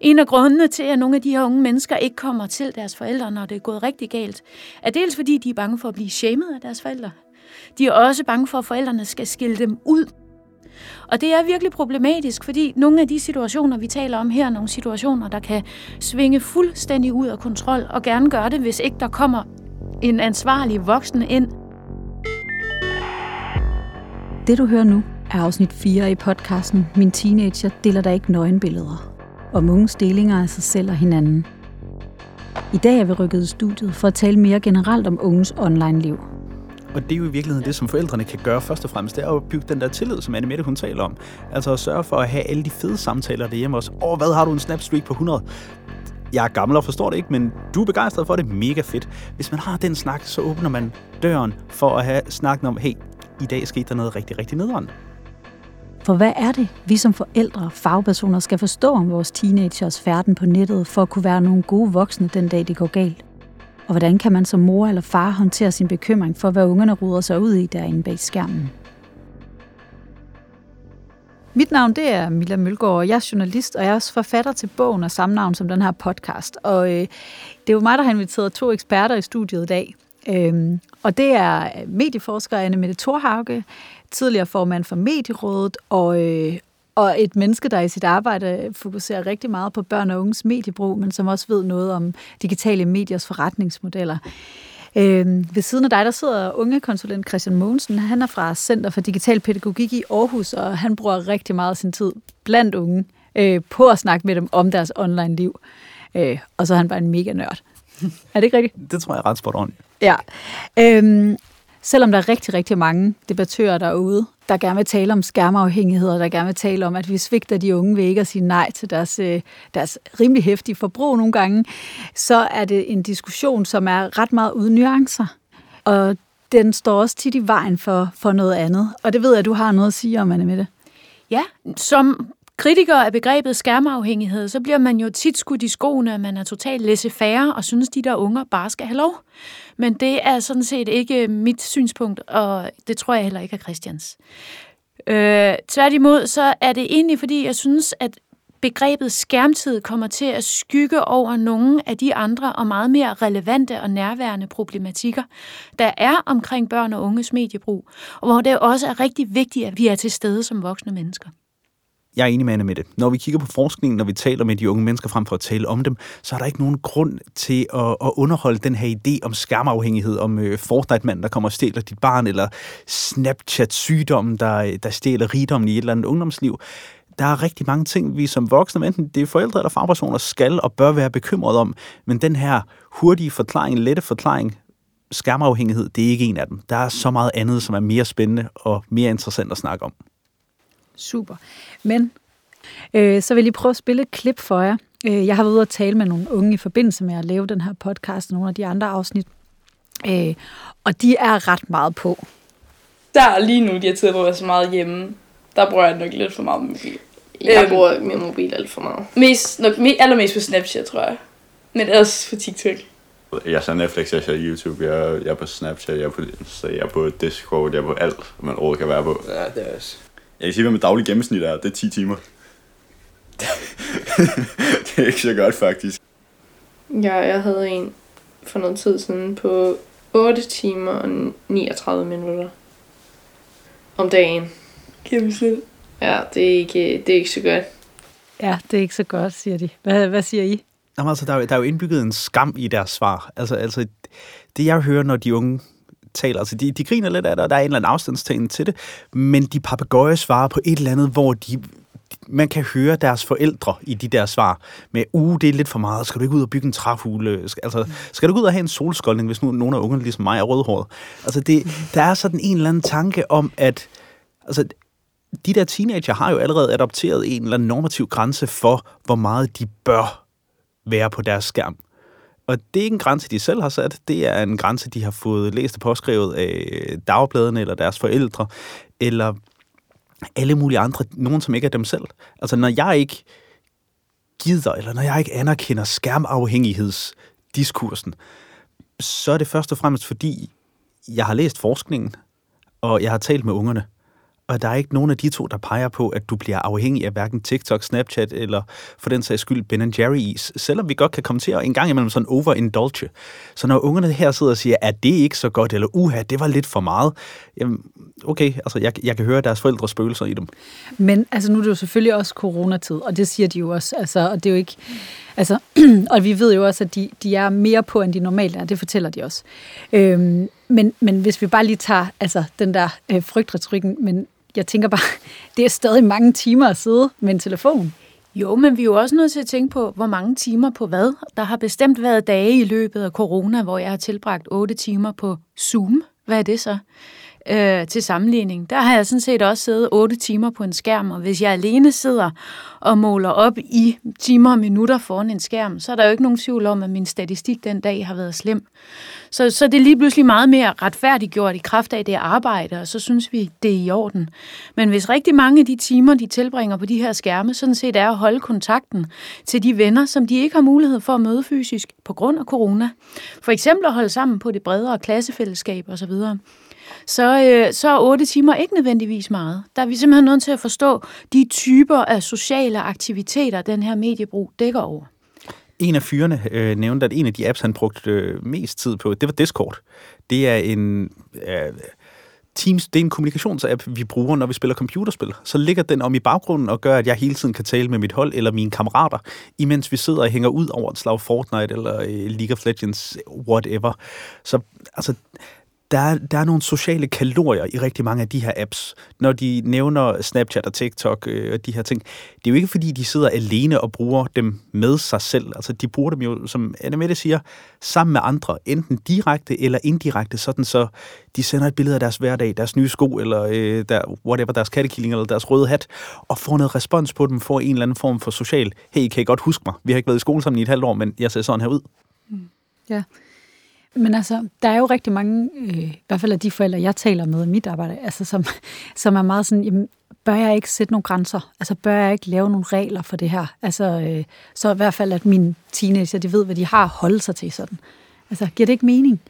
En af grundene til, at nogle af de her unge mennesker ikke kommer til deres forældre, når det er gået rigtig galt, er dels fordi, de er bange for at blive shamed af deres forældre. De er også bange for, at forældrene skal skille dem ud. Og det er virkelig problematisk, fordi nogle af de situationer, vi taler om her, er nogle situationer, der kan svinge fuldstændig ud af kontrol, og gerne gøre det, hvis ikke der kommer en ansvarlig voksen ind. Det du hører nu er afsnit 4 i podcasten Min Teenager deler der ikke nøgenbilleder. Om unges delinger af sig selv og hinanden. I dag er vi rykket i studiet for at tale mere generelt om unges online-liv. Og det er jo i virkeligheden det, som forældrene kan gøre først og fremmest, det er at bygge den der tillid, som Anne-Mette hun taler om. Altså at sørge for at have alle de fede samtaler derhjemme også. Åh, hvad har du en snapstreak på 100? Jeg er gammel og forstår det ikke, men du er begejstret for det. Mega fedt. Hvis man har den snak, så åbner man døren for at have snakken om, hey, i dag skete der noget rigtig, rigtig nederen. For hvad er det, vi som forældre og fagpersoner skal forstå om vores teenagers færden på nettet, for at kunne være nogle gode voksne den dag, det går galt? Og hvordan kan man som mor eller far håndtere sin bekymring for, hvad ungerne ruder sig ud i derinde bag skærmen? Mit navn det er Milla Mølgaard, og jeg er journalist, og jeg er også forfatter til bogen og samnavn som den her podcast. Og det er jo mig, der har inviteret 2 eksperter i studiet i dag. Og det er medieforsker Anne-Mette Thorhauge, tidligere formand for medierådet, og et menneske, der i sit arbejde fokuserer rigtig meget på børn og unges mediebrug, men som også ved noget om digitale mediers forretningsmodeller. Ved siden af dig, der sidder ungekonsulent Christian Mogensen. Han er fra Center for Digital Pædagogik i Aarhus, og han bruger rigtig meget af sin tid blandt unge på at snakke med dem om deres online-liv. Og så er han bare en mega nørd. Er det ikke rigtigt? Det tror jeg er ret spot on. Ja. Selvom der er rigtig, rigtig mange debattører derude, der gerne vil tale om skærmafhængighed, og der gerne vil tale om, at vi svigter de unge ved ikke at sige nej til deres rimelig heftige forbrug nogle gange, så er det en diskussion, som er ret meget uden nuancer. Og den står også tit i vejen for noget andet. Og det ved jeg, at du har noget at sige om, Anne-Mette. Ja, som kritiker af begrebet skærmafhængighed, så bliver man jo tit skudt i skoene, at man er totalt laissez-faire og synes, de der unger bare skal have lov. Men det er sådan set ikke mit synspunkt, og det tror jeg heller ikke er Christians. Tværtimod, så er det egentlig, fordi jeg synes, at begrebet skærmtid kommer til at skygge over nogle af de andre og meget mere relevante og nærværende problematikker, der er omkring børn og unges mediebrug, og hvor det også er rigtig vigtigt, at vi er til stede som voksne mennesker. Jeg er enig med Anne-Mette. Når vi kigger på forskningen, når vi taler med de unge mennesker frem for at tale om dem, så er der ikke nogen grund til at underholde den her idé om skærmafhængighed, om Fortnite-manden, der kommer og stjæler dit barn, eller Snapchat-sygdommen, der stjæler rigdommen i et eller andet ungdomsliv. Der er rigtig mange ting, vi som voksne, enten det er forældre eller fagpersoner, skal og bør være bekymret om, men den her hurtige forklaring, lette forklaring, skærmafhængighed, det er ikke en af dem. Der er så meget andet, som er mere spændende og mere interessant at snakke om. Super. Men så vil jeg lige prøve at spille et klip for jer. Jeg har været ude at tale med nogle unge i forbindelse med at lave den her podcast og nogle af de andre afsnit. Og de er ret meget på. Der lige nu, de her tider, hvor jeg er så meget hjemme, der bruger jeg nok lidt for meget mobil. Jeg bruger min mobil alt for meget. Allermest på Snapchat, tror jeg. Men også på TikTok. Jeg ser Netflix, jeg ser YouTube, jeg er på Snapchat, jeg er på Discord, jeg er på alt, man overhovedet kan være på. Ja, det er også. Jeg kan sige, hvad mit daglige gennemsnit er. Det er 10 timer. Det er ikke så godt, faktisk. Ja, jeg havde en for noget tid siden på 8 timer og 39 minutter om dagen. Gennemsnit. Ja, det er ikke så godt. Ja, det er ikke så godt, siger de. Hvad siger I? Jamen, altså, der er jo indbygget en skam i deres svar. Altså det jeg hører, når de unge taler. Altså, de griner lidt af det, og der er en eller anden afstandstagen til det, men de papegøjer svarer på et eller andet, hvor man kan høre deres forældre i de der svar med, det er lidt for meget, skal du ikke ud og bygge en træhule? Altså, skal du ikke ud og have en solskoldning, hvis nu nogen af ungerne ligesom mig er rødhåret? Altså, der er sådan en eller anden tanke om, at altså, de der teenager har jo allerede adopteret en eller anden normativ grænse for, hvor meget de bør være på deres skærm. Og det er ikke en grænse, de selv har sat. Det er en grænse, de har fået læst og påskrevet af dagbladene eller deres forældre, eller alle mulige andre, nogen som ikke er dem selv. Altså, når jeg ikke gider, eller når jeg ikke anerkender skærmafhængighedsdiskursen, så er det først og fremmest, fordi jeg har læst forskningen, og jeg har talt med ungerne, Og der er ikke nogen af de to, der peger på, at du bliver afhængig af hverken TikTok, Snapchat eller for den sags skyld Ben & Jerry's, selvom vi godt kan komme til at en gang imellem sådan overindulge. Så når ungerne her sidder og siger, at det ikke så godt, eller uha, det var lidt for meget, jamen, okay, altså jeg kan høre deres forældres spøgelser i dem. Men altså nu er det jo selvfølgelig også coronatid, og det siger de jo også, altså, og det er jo ikke... Altså, og vi ved jo også, at de er mere på, end de normalt er. Det fortæller de også. Men hvis vi bare lige tager altså, den der frygtretorikken, men jeg tænker bare, det er stadig mange timer at sidde med en telefon. Jo, men vi er jo også nødt til at tænke på, hvor mange timer på hvad. Der har bestemt været dage i løbet af corona, hvor jeg har tilbragt 8 timer på Zoom. Hvad er det så? Til sammenligning. Der har jeg sådan set også siddet 8 timer på en skærm, og hvis jeg alene sidder og måler op i timer og minutter foran en skærm, så er der jo ikke nogen tvivl om, at min statistik den dag har været slem. Så det er lige pludselig meget mere retfærdiggjort i kraft af det arbejde, og så synes vi, det er i orden. Men hvis rigtig mange af de timer, de tilbringer på de her skærme, sådan set er at holde kontakten til de venner, som de ikke har mulighed for at møde fysisk på grund af corona. For eksempel at holde sammen på det bredere klassefællesskab osv., så er 8 timer ikke nødvendigvis meget. Der er vi simpelthen nødt til at forstå de typer af sociale aktiviteter, den her mediebrug dækker over. En af fyrene nævnte, at en af de apps, han brugte mest tid på, det var Discord. Det er en... Teams, det er en kommunikationsapp, vi bruger, når vi spiller computerspil. Så ligger den om i baggrunden og gør, at jeg hele tiden kan tale med mit hold eller mine kammerater, imens vi sidder og hænger ud over et slag Fortnite eller League of Legends, whatever. Så altså... Der er nogle sociale kalorier i rigtig mange af de her apps. Når de nævner Snapchat og TikTok og de her ting, det er jo ikke, fordi de sidder alene og bruger dem med sig selv. Altså, de bruger dem jo, som Anne-Mette siger, sammen med andre, enten direkte eller indirekte, sådan så de sender et billede af deres hverdag, deres nye sko, eller whatever, deres kattekilling eller deres røde hat, og får noget respons på dem, får en eller anden form for social. Hey, kan I godt huske mig? Vi har ikke været i skole sammen i et halvt år, men jeg ser sådan her ud. Ja. Men altså, der er jo rigtig mange, i hvert fald af de forældre, jeg taler med i mit arbejde, altså, som er meget sådan, jamen, bør jeg ikke sætte nogle grænser? Altså, bør jeg ikke lave nogle regler for det her? Altså, så i hvert fald, at mine teenager, de ved, hvad de har at holde sig til sådan. Altså, giver det ikke mening?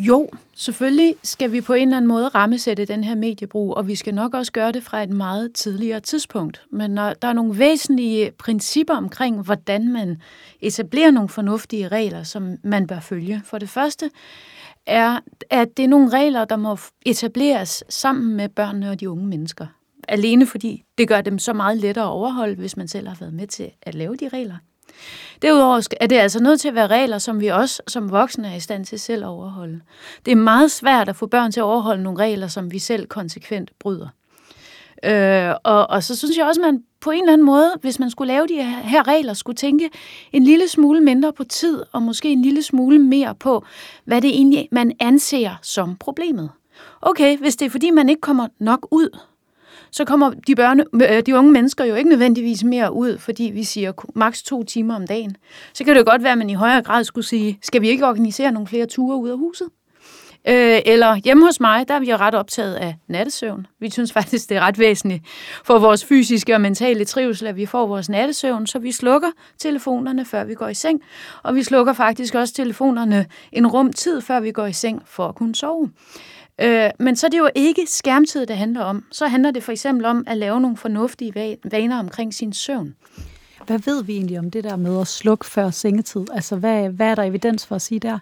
Jo, selvfølgelig skal vi på en eller anden måde rammesætte den her mediebrug, og vi skal nok også gøre det fra et meget tidligere tidspunkt. Men når der er nogle væsentlige principper omkring, hvordan man etablerer nogle fornuftige regler, som man bør følge. For det første er, at det er nogle regler, der må etableres sammen med børnene og de unge mennesker. Alene fordi det gør dem så meget lettere at overholde, hvis man selv har været med til at lave de regler. Derudover er det altså nødt til at være regler, som vi også som voksne er i stand til selv at overholde. Det er meget svært at få børn til at overholde nogle regler, som vi selv konsekvent bryder. Og så synes jeg også, at man på en eller anden måde, hvis man skulle lave de her regler, skulle tænke en lille smule mindre på tid, og måske en lille smule mere på, hvad det egentlig man anser som problemet. Okay, hvis det er fordi, man ikke kommer nok ud, så kommer de unge mennesker jo ikke nødvendigvis mere ud, fordi vi siger maks 2 timer om dagen. Så kan det jo godt være, at man i højere grad skulle sige, skal vi ikke organisere nogle flere ture ud af huset? Eller hjemme hos mig, der er vi jo ret optaget af nattesøvn. Vi synes faktisk, det er ret væsentligt for vores fysiske og mentale trivsel, at vi får vores nattesøvn, så vi slukker telefonerne, før vi går i seng. Og vi slukker faktisk også telefonerne en rum tid, før vi går i seng, for at kunne sove. Men så er det jo ikke skærmtid, det handler om. Så handler det for eksempel om at lave nogle fornuftige vaner omkring sin søvn. Hvad ved vi egentlig om det der med at slukke før sengetid? Altså, hvad er der evidens for at sige der?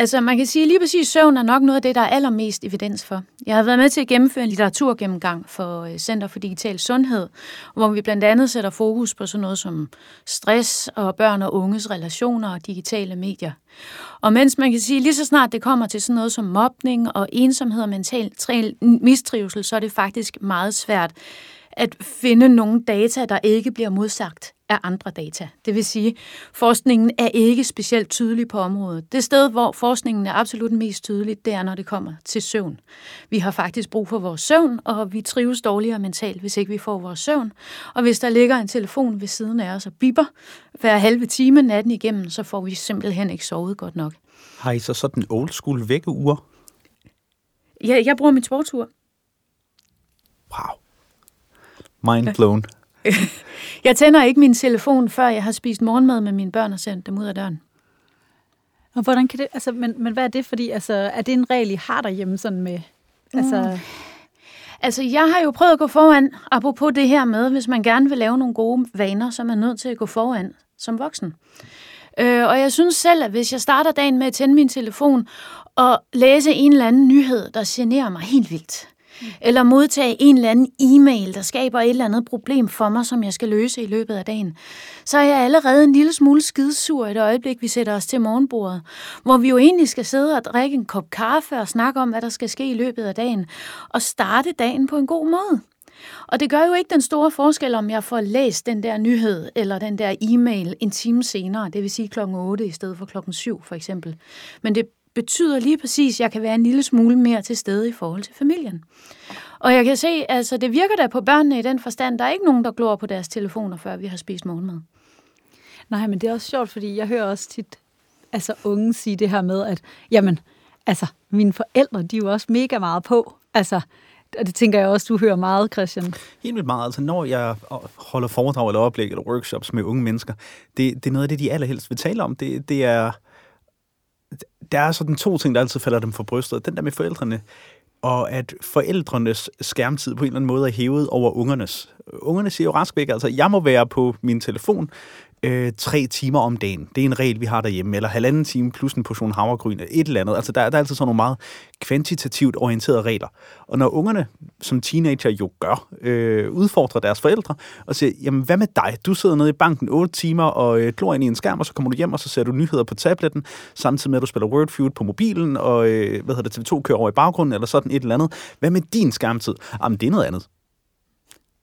Altså, man kan sige, lige præcis søvn er nok noget af det, der er allermest evidens for. Jeg har været med til at gennemføre en litteraturgennemgang for Center for Digital Sundhed, hvor vi blandt andet sætter fokus på sådan noget som stress og børn og unges relationer og digitale medier. Og mens man kan sige, lige så snart det kommer til sådan noget som mobning og ensomhed og mental mistrivsel, så er det faktisk meget svært at finde nogle data, der ikke bliver modsagt af andre data. Det vil sige, at forskningen er ikke specielt tydelig på området. Det sted, hvor forskningen er absolut mest tydelig, det er, når det kommer til søvn. Vi har faktisk brug for vores søvn, og vi trives dårligere mentalt, hvis ikke vi får vores søvn. Og hvis der ligger en telefon ved siden af os og bipper hver halve time natten igennem, så får vi simpelthen ikke sovet godt nok. Har I så sådan old school vækkeure? Ja, jeg bruger min sportur. Wow. Mind blown. Jeg tænder ikke min telefon, før jeg har spist morgenmad med mine børn og sendt dem ud af døren. Og hvordan kan det... Altså, men hvad er det? Fordi altså, er det en regel, I har derhjemme sådan med... Altså... Altså, jeg har jo prøvet at gå foran, apropos det her med, hvis man gerne vil lave nogle gode vaner, så er man nødt til at gå foran som voksen. Og jeg synes selv, at hvis jeg starter dagen med at tænde min telefon og læse en eller anden nyhed, der generer mig helt vildt, eller modtage en eller anden e-mail, der skaber et eller andet problem for mig, som jeg skal løse i løbet af dagen, så er jeg allerede en lille smule skidesur i det øjeblik, vi sætter os til morgenbordet, hvor vi jo egentlig skal sidde og drikke en kop kaffe og snakke om, hvad der skal ske i løbet af dagen, og starte dagen på en god måde. Og det gør jo ikke den store forskel, om jeg får læst den der nyhed eller den der e-mail en time senere, det vil sige klokken 8 i stedet for klokken 7 for eksempel. Men det betyder lige præcis, at jeg kan være en lille smule mere til stede i forhold til familien. Og jeg kan se, altså det virker da på børnene i den forstand, der er ikke nogen, der glor på deres telefoner, før vi har spist morgenmad. Nej, men det er også sjovt, fordi jeg hører også tit altså unge sige det her med, at jamen, altså mine forældre, de er jo også mega meget på, altså. Og det tænker jeg også, du hører meget, Christian. Helt vildt meget. Altså, når jeg holder foredrag eller oplæg eller workshops med unge mennesker, det er noget af det, de allerhelst vil tale om. Der er sådan to ting, der altid falder dem for brystet. Den der med forældrene, og at forældrenes skærmtid på en eller anden måde er hævet over ungernes. Ungerne siger jo rask væk, altså jeg må være på min telefon 3 timer om dagen. Det er en regel, vi har derhjemme. Eller 1,5 time plus en portion havregryn, et eller andet. Altså, der er altid sådan nogle meget kvantitativt orienterede regler. Og når ungerne, som teenager jo gør, udfordrer deres forældre og siger, jamen, hvad med dig? Du sidder nede i banken 8 timer og glor ind i en skærm, og så kommer du hjem, og så ser du nyheder på tabletten, samtidig med, at du spiller Wordfeud på mobilen, og TV2 kører over i baggrunden, eller sådan et eller andet. Hvad med din skærmtid? Jamen, det er noget andet.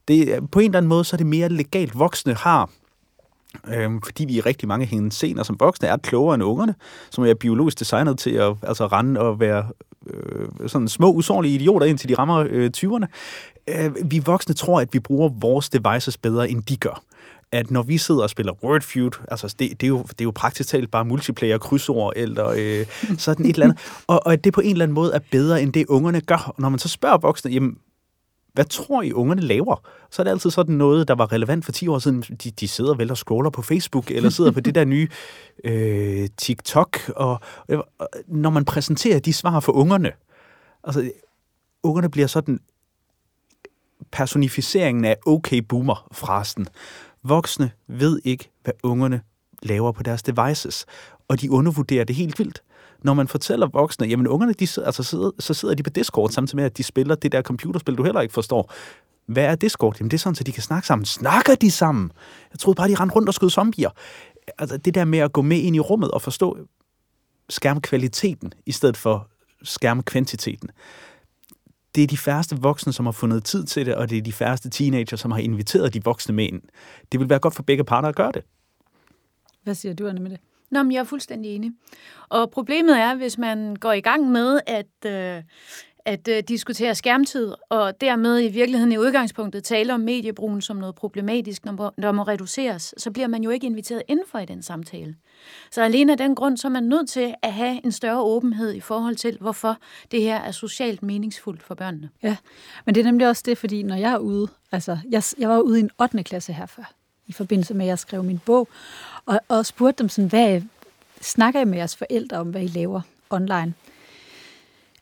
Det, på en eller anden måde, så er det mere legalt. Voksne har... fordi vi i rigtig mange henseender som voksne er klogere end ungerne, som er biologisk designet til at altså, rende og være sådan små, usårlige idioter, indtil de rammer 20'erne. Vi voksne tror, at vi bruger vores devices bedre, end de gør. At når vi sidder og spiller Wordfeud, altså det er jo praktisk talt bare multiplayer, krydsord eller sådan et eller andet, og at det på en eller anden måde er bedre, end det ungerne gør. Og når man så spørger voksne, jamen, hvad tror I, ungerne laver? Så er det altid sådan noget, der var relevant for 10 år siden. De sidder vel og scroller på Facebook, eller sidder på det der nye TikTok. Og når man præsenterer de svar for ungerne, altså ungerne bliver sådan personificeringen af okay boomer frasen. Voksne ved ikke, hvad ungerne laver på deres devices, og de undervurderer det helt vildt. Når man fortæller voksne, jamen ungerne, så sidder de på Discord, samtidig med, at de spiller det der computerspil, du heller ikke forstår. Hvad er Discord? Jamen det er sådan, så de kan snakke sammen. Snakker de sammen? Jeg troede bare, de rendte rundt og skød zombier. Altså det der med at gå med ind i rummet og forstå skærmkvaliteten, i stedet for skærmkvantiteten. Det er de færreste voksne, som har fundet tid til det, og det er de færreste teenager, som har inviteret de voksne med ind. Det vil være godt for begge parter at gøre det. Hvad siger du, Anne-Mette? Nå, men jeg er fuldstændig enig. Og problemet er, hvis man går i gang med at diskutere skærmtid, og dermed i virkeligheden i udgangspunktet taler om mediebrugen som noget problematisk, der må reduceres, så bliver man jo ikke inviteret indenfor i den samtale. Så alene af den grund, så er man nødt til at have en større åbenhed i forhold til, hvorfor det her er socialt meningsfuldt for børnene. Ja, men det er nemlig også det, fordi når jeg er ude, altså jeg var ude i en 8. klasse her før, i forbindelse med, at jeg skrev min bog, og spurgte dem sådan, hvad snakker I med jeres forældre om, hvad I laver online?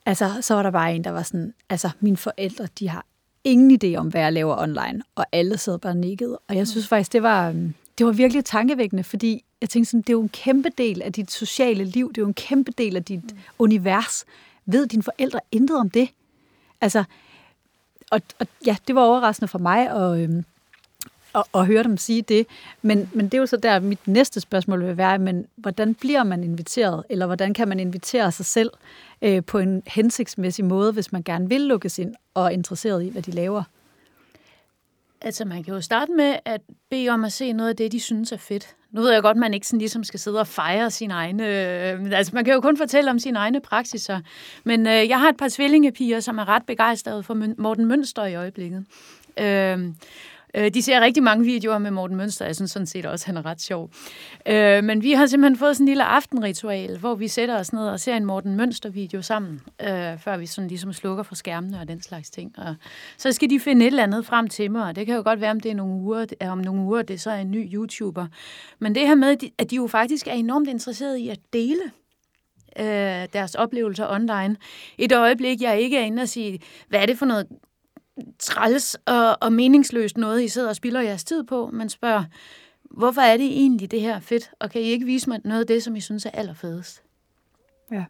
Altså, så var der bare en, der var sådan, altså, mine forældre, de har ingen idé om, hvad jeg laver online, og alle sad bare nikket. Og jeg synes faktisk, det var virkelig tankevækkende, fordi jeg tænkte sådan, det er jo en kæmpe del af dit sociale liv, det er jo en kæmpe del af dit univers. Ved dine forældre intet om det? Altså, og ja, det var overraskende for mig, og høre dem sige det, men det er jo så der, mit næste spørgsmål vil være, men hvordan bliver man inviteret, eller hvordan kan man invitere sig selv på en hensigtsmæssig måde, hvis man gerne vil lukkes ind og er interesseret i, hvad de laver? Altså, man kan jo starte med at bede om at se noget af det, de synes er fedt. Nu ved jeg godt, at man ikke sådan ligesom skal sidde og fejre sine egne... altså, man kan jo kun fortælle om sine egne praksiser. Men jeg har et par tvillingepiger, som er ret begejstrede for Morten Mønster i øjeblikket. De ser rigtig mange videoer med Morten Mønster. Jeg synes sådan set også, han er ret sjov. Men vi har simpelthen fået sådan en lille aftenritual, hvor vi sætter os ned og ser en Morten Mønster-video sammen, før vi sådan ligesom slukker for skærmene og den slags ting. Og så skal de finde et eller andet frem til mig, og det kan jo godt være, om det er nogle uger, det så er en ny YouTuber. Men det her med, at de jo faktisk er enormt interesserede i at dele deres oplevelser online. Et øjeblik, jeg ikke er inde og sige, hvad er det for noget træls og meningsløst noget, I sidder og spilder jeres tid på. Man spørger, hvorfor er det egentlig det her fedt? Og kan I ikke vise mig noget af det, som I synes er allerfedest? Ja.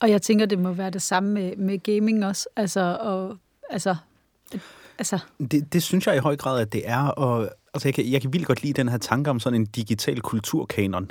Og jeg tænker, det må være det samme med gaming også. Det synes jeg i høj grad, at det er. Og altså, jeg kan vildt godt lide den her tanke om sådan en digital kulturkanon.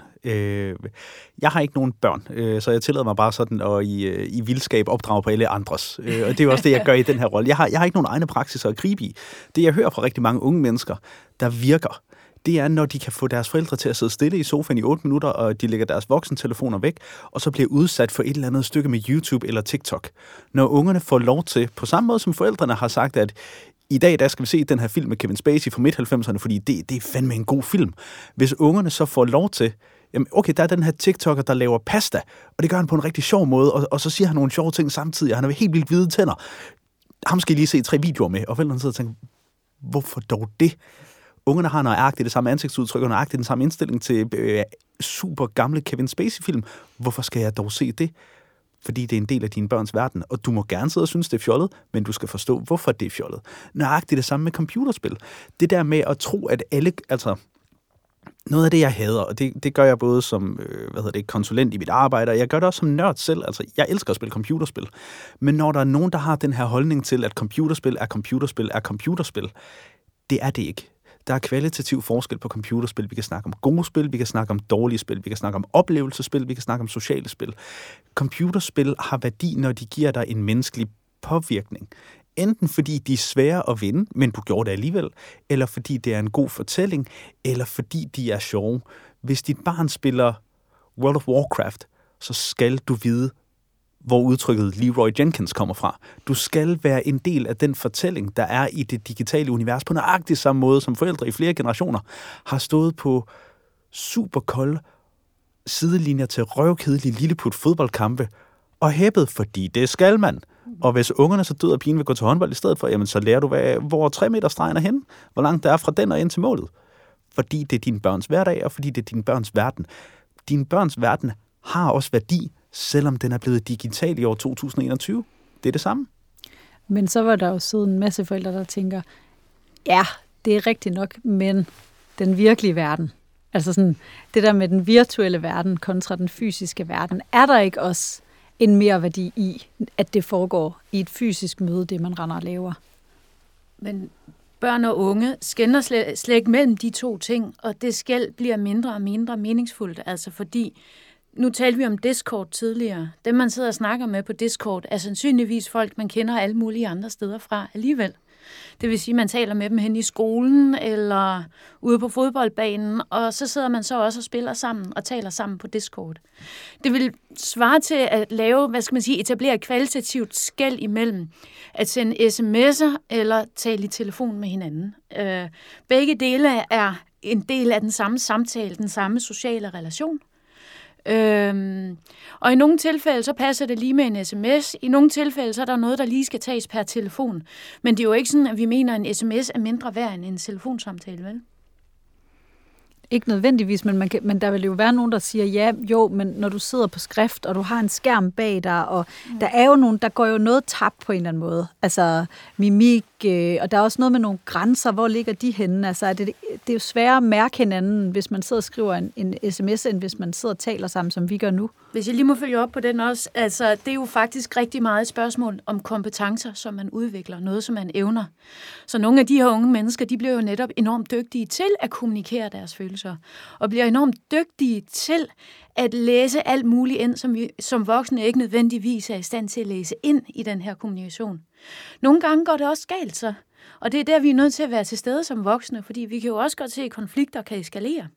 Jeg har ikke nogen børn, så jeg tillader mig bare sådan at i vildskab opdrage på alle andres. Og det er jo også det, jeg gør i den her rolle. Jeg har ikke nogen egne praksiser at gribe i. Det, jeg hører fra rigtig mange unge mennesker, der virker, det er, når de kan få deres forældre til at sidde stille i sofaen i 8 minutter, og de lægger deres voksentelefoner væk, og så bliver udsat for et eller andet stykke med YouTube eller TikTok. Når ungerne får lov til, på samme måde som forældrene har sagt, at i dag der skal vi se den her film med Kevin Spacey fra midt-90'erne, fordi det er fandme en god film. Hvis ungerne så får lov til, jamen okay, der er den her TikToker, der laver pasta, og det gør han på en rigtig sjov måde, og så siger han nogle sjove ting samtidig, og han har helt vildt hvide tænder. Ham skal I lige se 3 videoer med, og forældrene sidder og tænker, hvorfor dog det? Ungerne har nøjagtigt det samme ansigtsudtryk og nøjagtigt den samme indstilling til super gamle Kevin Spacey-film. Hvorfor skal jeg dog se det? Fordi det er en del af dine børns verden, og du må gerne sidde og synes, det er fjollet, men du skal forstå, hvorfor det er fjollet. Nøjagtigt det samme med computerspil. Det der med at tro, at alle... Altså, noget af det, jeg hader, og det gør jeg både som konsulent i mit arbejde, og jeg gør det også som nørd selv. Altså, jeg elsker at spille computerspil. Men når der er nogen, der har den her holdning til, at computerspil, det er det ikke. Der er kvalitativ forskel på computerspil. Vi kan snakke om gode spil, vi kan snakke om dårlige spil, vi kan snakke om oplevelsespil, vi kan snakke om sociale spil. Computerspil har værdi, når de giver dig en menneskelig påvirkning. Enten fordi de er svære at vinde, men du gjorde det alligevel, eller fordi det er en god fortælling, eller fordi de er sjove. Hvis dit barn spiller World of Warcraft, så skal du vide, hvor udtrykket Leroy Jenkins kommer fra. Du skal være en del af den fortælling, der er i det digitale univers, på nøjagtig samme måde som forældre i flere generationer har stået på superkolde sidelinjer til røvkedelige lilleput fodboldkampe og hæppet, fordi det skal man. Og hvis ungerne så død og pigen vil gå til håndbold i stedet for, jamen så lærer du, hvor 3-meterstregen er henne, hvor langt der er fra den og ind til målet. Fordi det er dine børns hverdag, og fordi det er dine børns verden. Dine børns verden har også værdi, selvom den er blevet digital i år 2021. Det er det samme. Men så var der jo siden en masse forældre, der tænker, ja, det er rigtigt nok, men den virkelige verden, altså sådan, det der med den virtuelle verden kontra den fysiske verden, er der ikke også en mere værdi i, at det foregår i et fysisk møde, det man render og laver? Men børn og unge skelner slet ikke mellem de to ting, og det skel bliver mindre og mindre meningsfuldt, altså fordi nu talte vi om Discord tidligere. Dem, man sidder og snakker med på Discord, er sandsynligvis folk, man kender alle mulige andre steder fra alligevel. Det vil sige, man taler med dem hen i skolen eller ude på fodboldbanen, og så sidder man så også og spiller sammen og taler sammen på Discord. Det vil svare til at lave, etablere et kvalitativt skel imellem at sende sms'er eller tale i telefon med hinanden. Begge dele er en del af den samme samtale, den samme sociale relation. Og i nogle tilfælde, så passer det lige med en sms. I nogle tilfælde, så er der noget, der lige skal tages per telefon. Men det er jo ikke sådan, at vi mener, at en sms er mindre værd end en telefonsamtale, vel? Ikke nødvendigvis, men der vil jo være nogen, der siger, ja, jo, men når du sidder på skrift, og du har en skærm bag dig, og der er jo nogen, der går jo noget tabt på en eller anden måde. Altså mimik, og der er også noget med nogle grænser, hvor ligger de henne? Altså det er jo sværere at mærke hinanden, hvis man sidder og skriver en sms, end hvis man sidder og taler sammen, som vi gør nu. Hvis jeg lige må følge op på den også, altså det er jo faktisk rigtig meget et spørgsmål om kompetencer, som man udvikler, noget som man evner. Så nogle af de her unge mennesker, de bliver jo netop enormt dygtige til at kommunikere deres følelser. Og bliver enormt dygtige til at læse alt muligt ind, som vi som voksne ikke nødvendigvis er i stand til at læse ind i den her kommunikation. Nogle gange går det også galt så, og det er der, vi er nødt til at være til stede som voksne, fordi vi kan jo også godt se, at konflikter kan eskalere.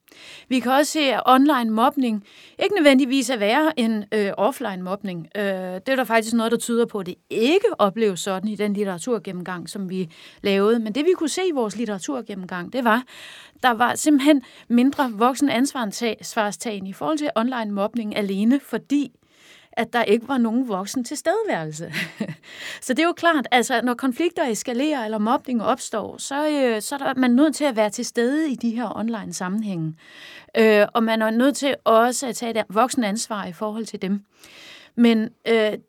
Vi kan også se, at online mobning ikke nødvendigvis er værre end offline mobning. Det er der faktisk noget, der tyder på, at det ikke opleves sådan i den litteraturgennemgang, som vi lavede. Men det, vi kunne se i vores litteraturgennemgang, det var, der var simpelthen mindre voksen ansvarstagen i forhold til online mobning alene, fordi at der ikke var nogen voksen tilstedeværelse. Så det er jo klart, altså når konflikter eskalerer eller mobning opstår, så er man nødt til at være til stede i de her online sammenhænge. Og man er nødt til også at tage et voksenansvar i forhold til dem. Men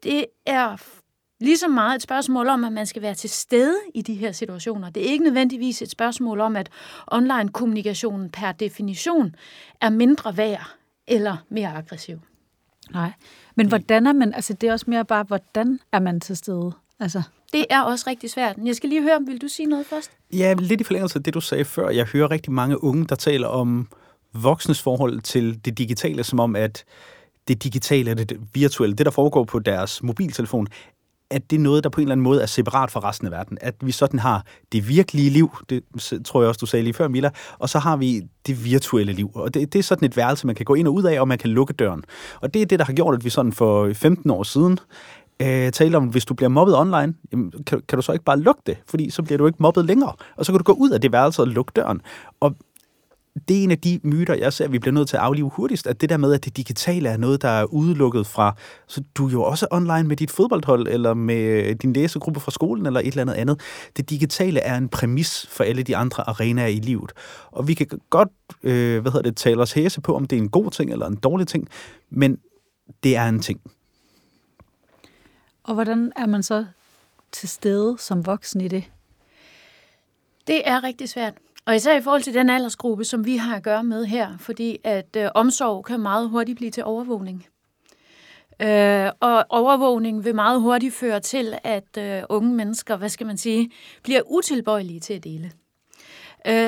det er lige så meget et spørgsmål om, at man skal være til stede i de her situationer. Det er ikke nødvendigvis et spørgsmål om, at online-kommunikationen per definition er mindre værd eller mere aggressiv. Nej, men hvordan er man, altså det er også mere bare, hvordan er man til stede? Altså. Det er også rigtig svært. Jeg skal lige høre, vil du sige noget først? Ja, lidt i forlængelse af det, du sagde før. Jeg hører rigtig mange unge, der taler om voksnes forhold til det digitale, som om at det digitale og det virtuelle, det der foregår på deres mobiltelefon, at det er noget, der på en eller anden måde er separat fra resten af verden. At vi sådan har det virkelige liv, det tror jeg også, du sagde lige før, Milla, og så har vi det virtuelle liv. Og det er sådan et værelse, man kan gå ind og ud af, og man kan lukke døren. Og det er det, der har gjort, at vi sådan for 15 år siden talte om, hvis du bliver mobbet online, jamen, kan du så ikke bare lukke det? Fordi så bliver du ikke mobbet længere. Og så kan du gå ud af det værelse og lukke døren. Og det er en af de myter, jeg ser, at vi bliver nødt til at aflive hurtigst, at det der med, at det digitale er noget, der er udelukket fra. Så du er jo også online med dit fodboldhold, eller med din læsegruppe fra skolen, eller et eller andet andet. Det digitale er en præmis for alle de andre arenaer i livet. Og vi kan godt tale os hæse på, om det er en god ting eller en dårlig ting, men det er en ting. Og hvordan er man så til stede som voksen i det? Det er rigtig svært. Og især i forhold til den aldersgruppe, som vi har at gøre med her, fordi at omsorg kan meget hurtigt blive til overvågning. Og overvågning vil meget hurtigt føre til, at unge mennesker, bliver utilbøjelige til at dele.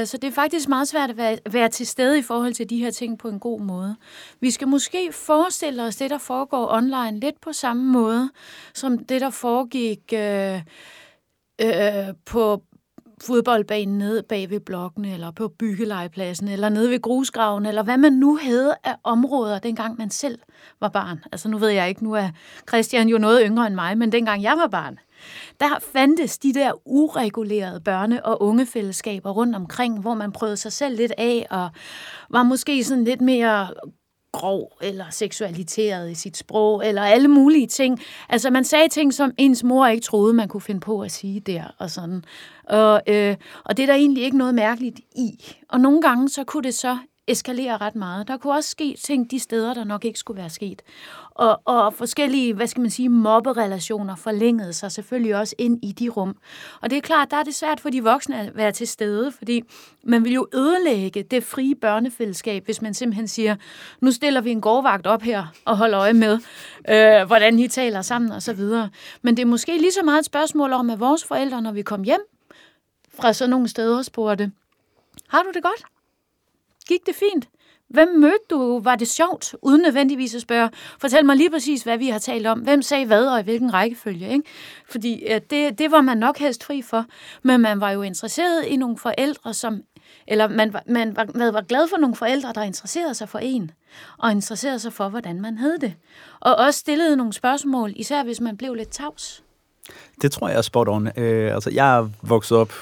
Så det er faktisk meget svært at være til stede i forhold til de her ting på en god måde. Vi skal måske forestille os det, der foregår online, lidt på samme måde, som det, der foregik på fodboldbanen nede bag ved blokkene, eller på byggelegepladsen, eller nede ved grusgraven, eller hvad man nu havde af områder, dengang man selv var barn. Altså nu ved jeg ikke, nu er Christian jo noget yngre end mig, men dengang jeg var barn, der fandtes de der uregulerede børne- og ungefællesskaber rundt omkring, hvor man prøvede sig selv lidt af, og var måske sådan lidt mere grov eller seksualiseret i sit sprog, eller alle mulige ting. Altså, man sagde ting, som ens mor ikke troede, man kunne finde på at sige der, og sådan. Og det er der egentlig ikke noget mærkeligt i. Og nogle gange, så kunne det så eskalere ret meget. Der kunne også ske ting de steder, der nok ikke skulle være sket. Og forskellige, mobberelationer forlængede sig selvfølgelig også ind i de rum. Og det er klart, der er det svært for de voksne at være til stede, fordi man vil jo ødelægge det frie børnefællesskab, hvis man simpelthen siger, nu stiller vi en gårdvagt op her og holder øje med, hvordan I taler sammen og så videre. Men det er måske lige så meget et spørgsmål om, at vores forældre, når vi kom hjem fra sådan nogle steder, spurgte, har du det godt? Gik det fint? Hvem mødte du? Var det sjovt? Uden nødvendigvis at spørge, fortæl mig lige præcis, hvad vi har talt om. Hvem sagde hvad, og i hvilken rækkefølge? Ikke? Fordi det var man nok helst fri for. Men man var jo interesseret i nogle forældre, man var glad for nogle forældre, der interesserede sig for en, og interesserede sig for, hvordan man havde det. Og også stillede nogle spørgsmål, især hvis man blev lidt tavs. Det tror jeg er spot on. Jeg er vokset op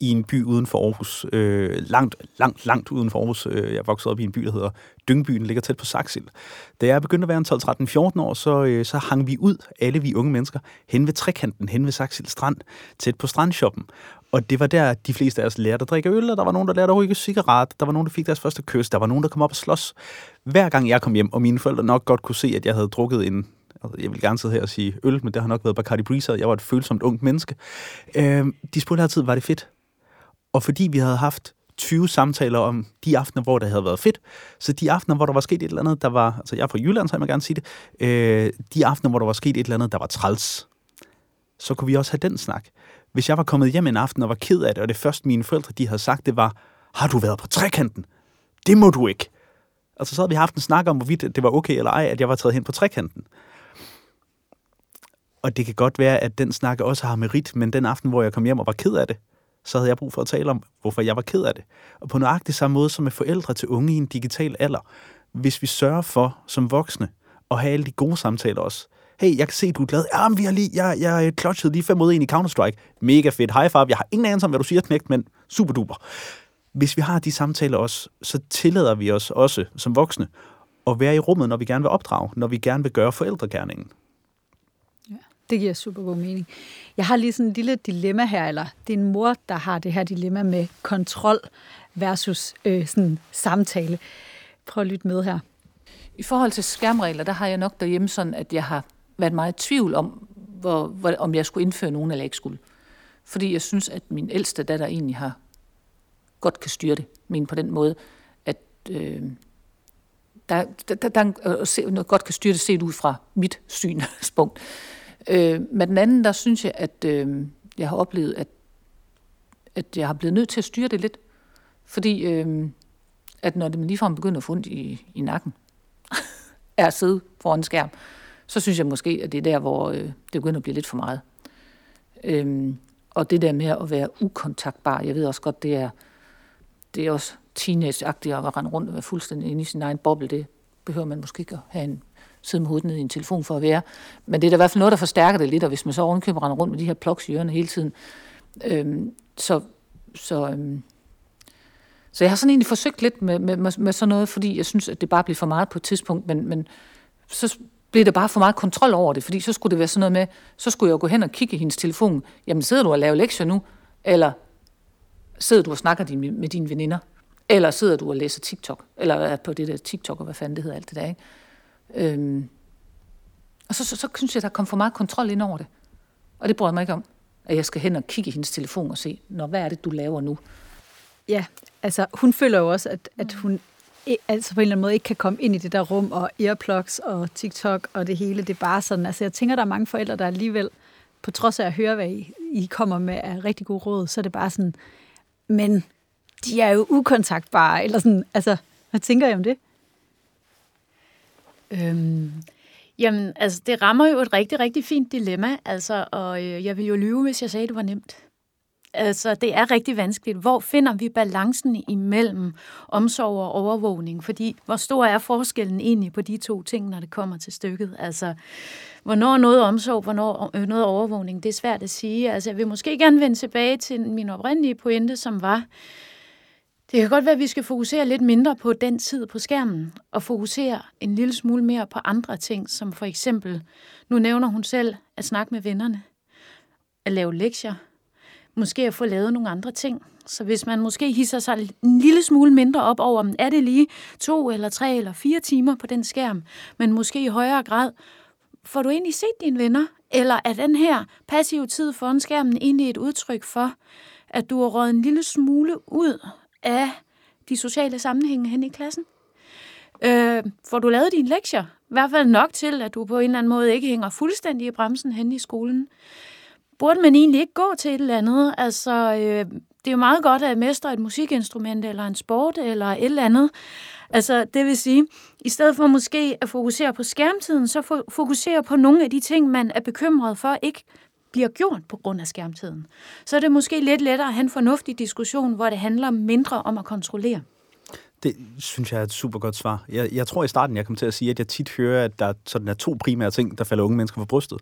i en by uden for Aarhus, langt uden for Aarhus. Jeg voksede op i en by, der hedder Dyngebyen, ligger tæt på Saxil. Da jeg begyndte at være en 12, 13, 14 år, så hang vi ud, alle vi unge mennesker, hen ved trekanten, hen ved Saxil Strand, tæt på strandshoppen. Og det var der, de fleste af os lærte at drikke øl, og der var nogen, der lærte at rykke cigaret, der var nogen, der fik deres første kys, der var nogen, der kom op og slås. Hver gang jeg kom hjem, og mine forældre nok godt kunne se, at jeg havde drukket en, jeg vil gerne sidde her og sige øl, men det har nok været Bacardi Breezer, jeg var et følsomt ungt menneske. De spurgte altid, var det fedt? Og fordi vi havde haft 20 samtaler om de aftener, hvor der havde været fedt, så de aftener, hvor der var sket et eller andet, der var, altså jeg er fra Jylland, så jeg må gerne sige det, de aftener, hvor der var sket et eller andet, der var træls, så kunne vi også have den snak. Hvis jeg var kommet hjem en aften og var ked af det, og det første mine forældre, de havde sagt, det var, har du været på trekanten? Det må du ikke. Altså så havde vi haft en snak om, hvorvidt det var okay eller ej, at jeg var taget hen på trekanten. Og det kan godt være, at den snak også har merit, men den aften, hvor jeg kom hjem og var ked af det, så havde jeg brug for at tale om, hvorfor jeg var ked af det. Og på nøjagtig samme måde som med forældre til unge i en digital alder. Hvis vi sørger for, som voksne, at have alle de gode samtaler også. Hey, jeg kan se, du er glad. Ja, men jeg klotchede lige 5-1 i Counter-Strike. Mega fedt. High five. Jeg har ingen anelse om, hvad du siger, knægt, men super duper. Hvis vi har de samtaler også, så tillader vi os også, som voksne, at være i rummet, når vi gerne vil opdrage, når vi gerne vil gøre forældregerningen. Det giver super god mening. Jeg har lige sådan en lille dilemma her, eller det er en mor, der har det her dilemma med kontrol versus sådan samtale. Prøv at lytte med her. I forhold til skærmregler, der har jeg nok derhjemme sådan, at jeg har været meget i tvivl om, om jeg skulle indføre nogen eller ikke skulle. Fordi jeg synes, at min ældste datter egentlig har godt kan styre det, men på den måde, at der godt kan styre det set ud fra mit synspunkt. Men den anden, der synes jeg, at jeg har oplevet, at jeg har blevet nødt til at styre det lidt, fordi at når det ligefrem begynder at få ondt i nakken, er at sidde foran skærm, så synes jeg måske, at det er der, hvor det begynder at blive lidt for meget. Og det der med at være ukontaktbar, jeg ved også godt, det er også teenage-agtigt at rende rundt og være fuldstændig inde i sin egen boble. Det behøver man måske ikke at have sidde med hovedet ned i en telefon for at være. Men det er da i hvert fald noget, der forstærker det lidt, og hvis man så ovenkøber render rundt med de her plugs i ørerne hele tiden. Så jeg har sådan egentlig forsøgt lidt med sådan noget, fordi jeg synes, at det bare bliver for meget på et tidspunkt, men så blev der bare for meget kontrol over det, fordi så skulle det være sådan noget med, så skulle jeg jo gå hen og kigge i hendes telefon. Jamen, sidder du og laver lektier nu? Eller sidder du og snakker med dine veninder? Eller sidder du og læser TikTok? Eller er på det der TikTok, og hvad fanden det hedder, alt det der, ikke? Og så synes jeg, der kom for meget kontrol ind over det. Og det bryder mig ikke om, at jeg skal hen og kigge i hendes telefon og se, hvad er det, du laver nu? Ja, altså hun føler jo også, at hun altså på en eller anden måde ikke kan komme ind i det der rum, og earplugs og TikTok og det hele, det er bare sådan. Altså jeg tænker, der er mange forældre, der alligevel, på trods af at høre, hvad I kommer med af rigtig gode råd, så er det bare sådan, men de er jo ukontaktbare, eller sådan, altså, hvad tænker I om det? Jamen, altså, det rammer jo et rigtig, rigtig fint dilemma, altså, og jeg vil jo lyve, hvis jeg sagde, det var nemt. Altså, det er rigtig vanskeligt. Hvor finder vi balancen imellem omsorg og overvågning? Fordi, hvor stor er forskellen egentlig på de to ting, når det kommer til stykket? Altså, hvornår noget omsorg, hvornår noget overvågning, det er svært at sige. Altså, jeg vil måske gerne vende tilbage til min oprindelige pointe, som var, det kan godt være, at vi skal fokusere lidt mindre på den tid på skærmen, og fokusere en lille smule mere på andre ting, som for eksempel, nu nævner hun selv, at snakke med vennerne, at lave lektier, måske at få lavet nogle andre ting. Så hvis man måske hisser sig en lille smule mindre op over, men er det lige 2 eller 3 eller 4 timer på den skærm, men måske i højere grad, får du egentlig set dine venner? Eller er den her passive tid foran skærmen egentlig et udtryk for, at du har røget en lille smule ud af de sociale sammenhænge hen i klassen? Får du lavet dine lektier? I hvert fald nok til, at du på en eller anden måde ikke hænger fuldstændig i bremsen hen i skolen. Burde man egentlig ikke gå til et eller andet? Altså, det er jo meget godt at mestre et musikinstrument, eller en sport, eller et eller andet. Altså, det vil sige, i stedet for måske at fokusere på skærmtiden, så fokusere på nogle af de ting, man er bekymret for, ikke bliver gjort på grund af skærmtiden. Så er det måske lidt lettere at have en fornuftig diskussion, hvor det handler mindre om at kontrollere. Det synes jeg er et super godt svar. Jeg tror i starten, jeg kom til at sige, at jeg tit hører, at der sådan er 2 primære ting, der falder unge mennesker for brystet.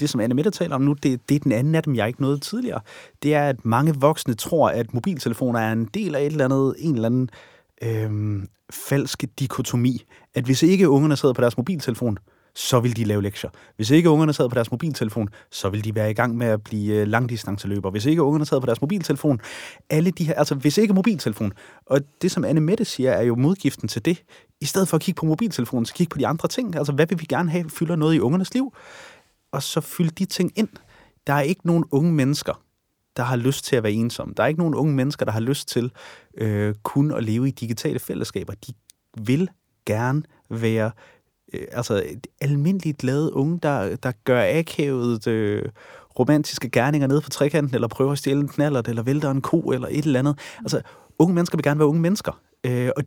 Det, som Anne-Mette taler om nu, det er den anden af dem, jeg ikke nåede tidligere. Det er, at mange voksne tror, at mobiltelefoner er en del af en eller anden falsk dikotomi. At hvis ikke ungerne sidder på deres mobiltelefon, så vil de lave lektier. Hvis ikke ungerne sad på deres mobiltelefon, så vil de være i gang med at blive langdistanceløbere. Hvis ikke ungerne sad på deres mobiltelefon, alle de her, altså hvis ikke mobiltelefon. Og det, som Anne-Mette siger, er jo modgiften til det. I stedet for at kigge på mobiltelefonen, så kig på de andre ting. Altså, hvad vil vi gerne have, fylder noget i ungernes liv? Og så fyld de ting ind. Der er ikke nogen unge mennesker, der har lyst til at være ensomme. Der er ikke nogen unge mennesker, der har lyst til kun at leve i digitale fællesskaber. De vil gerne være almindeligt glade unge, der gør akavet romantiske gerninger nede på trekanten, eller prøver at stjæle en knallert, eller vælter en ko, eller et eller andet. Altså, unge mennesker vil gerne være unge mennesker. Og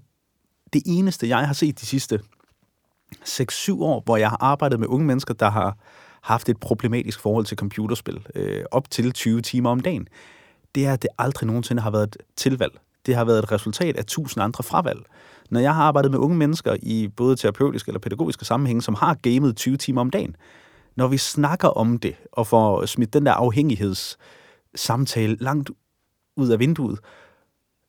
det eneste, jeg har set de sidste 6-7 år, hvor jeg har arbejdet med unge mennesker, der har haft et problematisk forhold til computerspil, op til 20 timer om dagen, det er, at det aldrig nogensinde har været et tilvalg. Det har været et resultat af 1000 andre fravalg. Når jeg har arbejdet med unge mennesker i både terapeutiske eller pædagogiske sammenhænge, som har gamet 20 timer om dagen, når vi snakker om det og får smidt den der afhængighedssamtale langt ud af vinduet,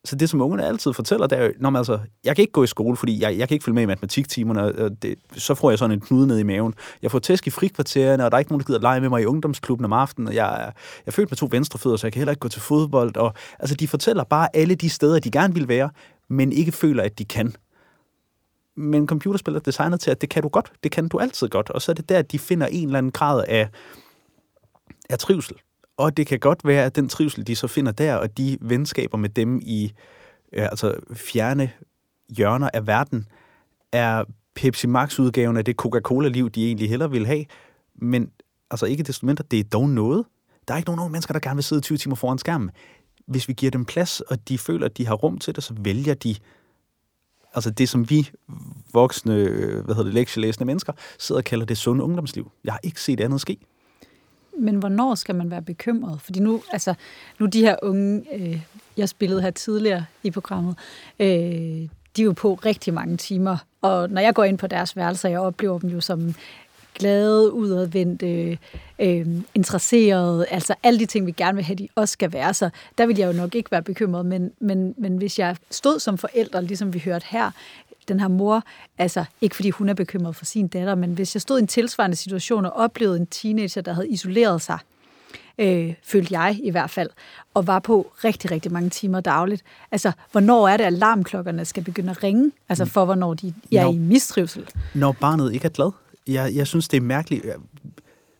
så det, som ungerne altid fortæller, det er jo, altså, jeg kan ikke gå i skole, fordi jeg kan ikke følge med i matematiktimerne, og så får jeg sådan en knude ned i maven. Jeg får tæsk i frikvartererne, og der er ikke nogen, der gider at lege med mig i ungdomsklubben om aftenen, og jeg er født med 2 venstrefødder, så jeg kan heller ikke gå til fodbold. Og, altså, de fortæller bare alle de steder, de gerne vil være, men ikke føler, at de kan. Men computerspil er designet til, at det kan du godt, det kan du altid godt, og så er det der, at de finder en eller anden grad af er trivsel. Og det kan godt være, at den trivsel, de så finder der, og de venskaber med dem i altså fjerne hjørner af verden, er Pepsi Max-udgaven af det Coca-Cola-liv, de egentlig hellere vil have. Men altså ikke desto mindre, det er dog noget. Der er ikke nogen mennesker, der gerne vil sidde 20 timer foran skærmen. Hvis vi giver dem plads, og de føler, at de har rum til det, så vælger de altså det, som vi voksne, lektielæsende mennesker, sidder og kalder det sunde ungdomsliv. Jeg har ikke set andet ske. Men hvornår skal man være bekymret? Fordi nu de her unge, jeg spillede her tidligere i programmet, de er jo på rigtig mange timer. Og når jeg går ind på deres værelser, jeg oplever dem jo som glade, udadvendte, interesserede, altså alle de ting, vi gerne vil have, de også skal være. Så der vil jeg jo nok ikke være bekymret, men hvis jeg stod som forælder, ligesom vi hørte her, den her mor, altså ikke fordi hun er bekymret for sin datter, men hvis jeg stod i en tilsvarende situation og oplevede en teenager, der havde isoleret sig, følte jeg i hvert fald, og var på rigtig, rigtig mange timer dagligt. Altså, hvornår er det, alarmklokkerne skal begynde at ringe? Altså for, hvornår de er i mistrivsel? Når barnet ikke er glad. Jeg synes, det er mærkeligt.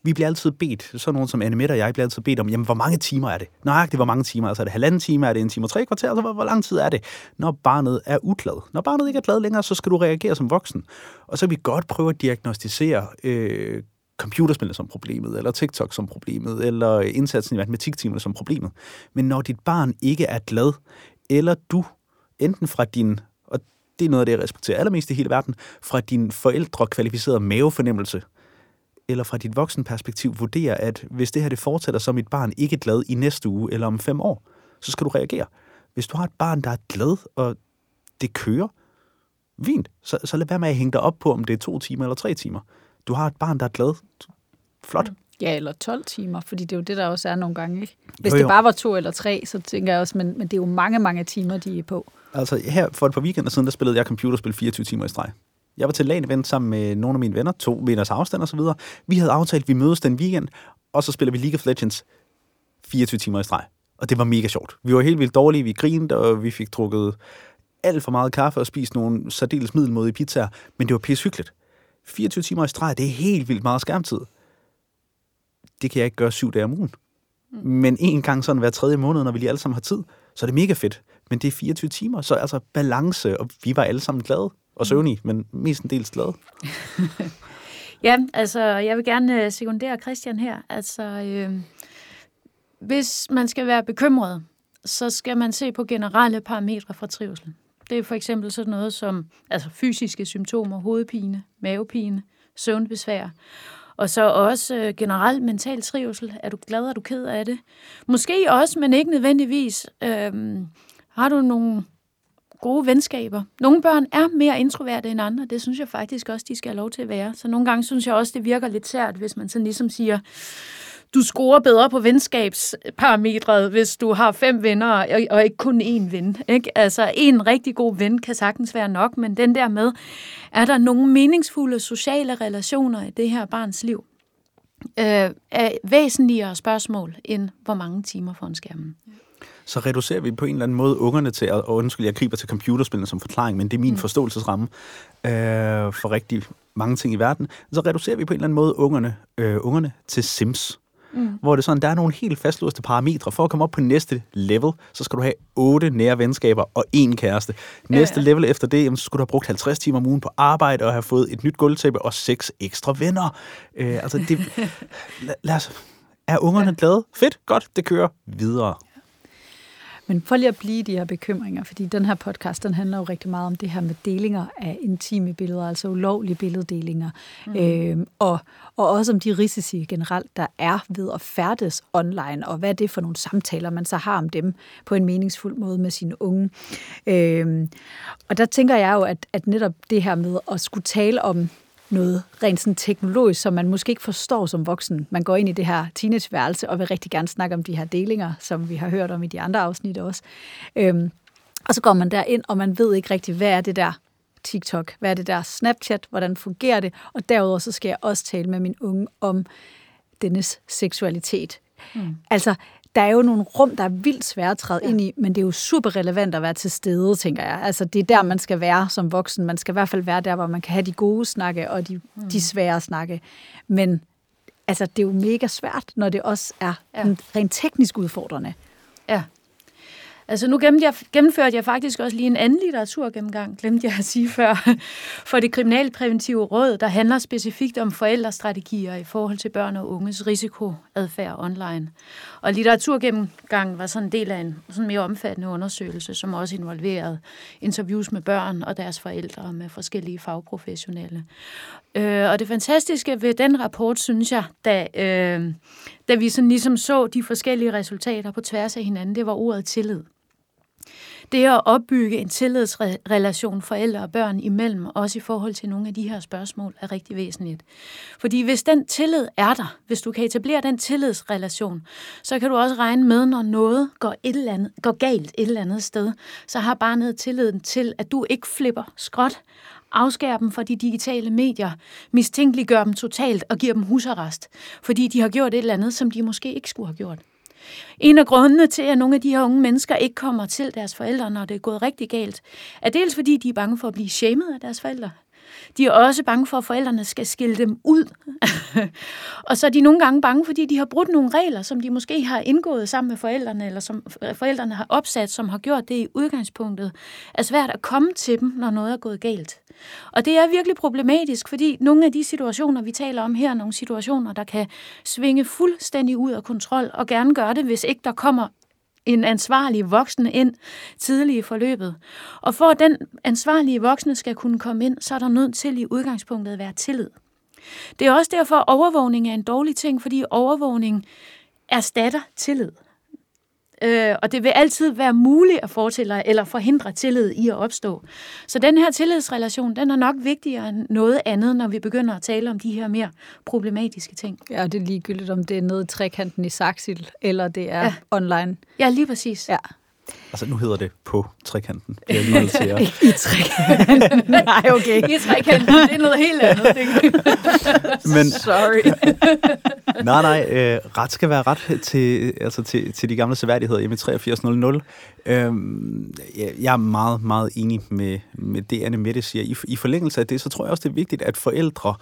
Vi bliver altid bedt, sådan nogen som Anne-Mette og jeg bliver altid bedt om, jamen, hvor mange timer er det? Nøjagtigt, hvor mange timer? Altså, er det halvanden time? Er det en time og 3 kvarter? Altså, hvor lang tid er det? Når barnet er uglad. Når barnet ikke er glad længere, så skal du reagere som voksen. Og så kan vi godt prøve at diagnostisere computerspillene som problemet, eller TikTok som problemet, eller indsatsen i matematiktimerne som problemet. Men når dit barn ikke er glad, eller du, enten fra din, og det er noget af det, jeg respekterer allermest i hele verden, fra din forældrekvalificerede mavefornemmelse, eller fra dit voksenperspektiv vurderer, at hvis det her det fortsætter, så er mit barn ikke glad i næste uge eller om 5 år, så skal du reagere. Hvis du har et barn, der er glad, og det kører, fint, så lad være med at hænge dig op på, om det er 2 timer eller 3 timer. Du har et barn, der er glad. Flot. Ja, eller 12 timer, fordi det er jo det, der også er nogle gange, ikke? Hvis jo. Det bare var 2 eller 3, så tænker jeg også, men det er jo mange timer, de er på. Altså her for et par weekender siden, der spillede jeg computerspil 24 timer i streg. Jeg var til LAN-event sammen med nogle af mine venner, 2 meters afstand og så videre. Vi havde aftalt, at vi mødes den weekend, og så spiller vi League of Legends 24 timer i streg. Og det var mega sjovt. Vi var helt vildt dårlige, vi grinede, og vi fik drukket alt for meget kaffe og spist nogle særdeles middelmådige pizzaer, men det var pissehyggeligt. 24 timer i streg, det er helt vildt meget skærmtid. Det kan jeg ikke gøre 7 dage om ugen. Men en gang sådan hver 3. måned, når vi lige alle sammen har tid, så er det mega fedt. Men det er 24 timer, så altså balance, og vi var alle sammen glade. Og søvnige, men mestendels glade. Ja, altså, jeg vil gerne sekundere Christian her. Altså, hvis man skal være bekymret, så skal man se på generelle parametre fra trivsel. Det er for eksempel sådan noget som altså fysiske symptomer, hovedpine, mavepine, søvnbesvær. Og så også generelt mental trivsel. Er du glad, er du ked af det? Måske også, men ikke nødvendigvis. Har du nogle gode venskaber. Nogle børn er mere introverte end andre. Det synes jeg faktisk også, de skal have lov til at være. Så nogle gange synes jeg også, det virker lidt sært, hvis man sådan ligesom siger, du scorer bedre på venskabsparametret, hvis du har 5 venner og ikke kun 1 ven. Ikke? Altså, 1 rigtig god ven kan sagtens være nok, men den der med, er der nogle meningsfulde sociale relationer i det her barns liv? Er væsentligere spørgsmål end, hvor mange timer foran skærmen. Så reducerer vi på en eller anden måde ungerne til, og undskyld, jeg griber til computerspillene som forklaring, men det er min forståelsesramme for rigtig mange ting i verden, så reducerer vi på en eller anden måde ungerne til Sims, hvor det sådan, der er nogle helt fastlåste parametre. For at komme op på næste level, så skal du have 8 nære venskaber og 1 kæreste. Næste level efter det, jamen, så skulle du have brugt 50 timer om ugen på arbejde og have fået et nyt gulvtæppe og 6 ekstra venner. Er ungerne glade? Fedt, godt, det kører videre. Men for lige at blive de her bekymringer, fordi den her podcast, den handler jo rigtig meget om det her med delinger af intime billeder, altså ulovlige billeddelinger, og også om de risici generelt, der er ved at færdes online, og hvad det er for nogle samtaler, man så har om dem på en meningsfuld måde med sine unge. Og der tænker jeg jo, at netop det her med at skulle tale om noget rent sådan teknologisk, som man måske ikke forstår som voksen. Man går ind i det her teenageværelse og vil rigtig gerne snakke om de her delinger, som vi har hørt om i de andre afsnit også. Og så går man derind, og man ved ikke rigtig, hvad er det der TikTok? Hvad er det der Snapchat? Hvordan fungerer det? Og derudover så skal jeg også tale med min unge om dennes seksualitet. Altså, der er jo nogle rum, der er vildt svære at træde ind i, men det er jo super relevant at være til stede, tænker jeg. Altså, det er der, man skal være som voksen. Man skal i hvert fald være der, hvor man kan have de gode snakke og de svære snakke. Men altså det er jo mega svært, når det også er rent teknisk udfordrende. Ja. Altså nu gennemførte jeg faktisk også lige en anden litteraturgennemgang, glemte jeg at sige før, for det kriminalpræventive råd, der handler specifikt om forældrestrategier i forhold til børn og unges risikoadfærd online. Og litteraturgennemgangen var sådan en del af en sådan mere omfattende undersøgelse, som også involverede interviews med børn og deres forældre med forskellige fagprofessionelle. Og det fantastiske ved den rapport, synes jeg, da vi sådan ligesom så de forskellige resultater på tværs af hinanden, det var ordet tillid. Det at opbygge en tillidsrelation forældre og børn imellem, også i forhold til nogle af de her spørgsmål, er rigtig væsentligt. Fordi hvis den tillid er der, hvis du kan etablere den tillidsrelation, så kan du også regne med, når noget går galt et eller andet sted, så har barnet tilliden til, at du ikke flipper skråt, afskærer dem fra de digitale medier, mistænkeliggør dem totalt og giver dem husarrest, fordi de har gjort et eller andet, som de måske ikke skulle have gjort. En af grundene til, at nogle af de her unge mennesker ikke kommer til deres forældre, når det er gået rigtig galt, er dels fordi, de er bange for at blive shamed af deres forældre. De er også bange for, at forældrene skal skille dem ud. Og så er de nogle gange bange, fordi de har brudt nogle regler, som de måske har indgået sammen med forældrene, eller som forældrene har opsat, som har gjort det i udgangspunktet, er svært at komme til dem, når noget er gået galt. Og det er virkelig problematisk, fordi nogle af de situationer, vi taler om her, er nogle situationer, der kan svinge fuldstændig ud af kontrol, og gerne gøre det, hvis ikke der kommer en ansvarlig voksen ind tidlig i forløbet. Og for at den ansvarlige voksne skal kunne komme ind, så er der nødt til i udgangspunktet at være tillid. Det er også derfor, at overvågning er en dårlig ting, fordi overvågning erstatter tillid. Og det vil altid være muligt at fortælle eller forhindre tillid i at opstå. Så den her tillidsrelation, den er nok vigtigere end noget andet, når vi begynder at tale om de her mere problematiske ting. Ja, og det er ligegyldigt, om det er nede i trekanten i Saxil, eller det er online. Ja, lige præcis. Ja. Altså, nu hedder det på trekanten. Det er lige til at... I trekanten. Nej, okay. I trekanten, det er noget helt andet. Men... Sorry. Nej. Ret skal være ret til de gamle seværdigheder hjemme i 8300. Jeg er meget, meget enig med det, Anne-Mette siger. I forlængelse af det, så tror jeg også, det er vigtigt, at forældre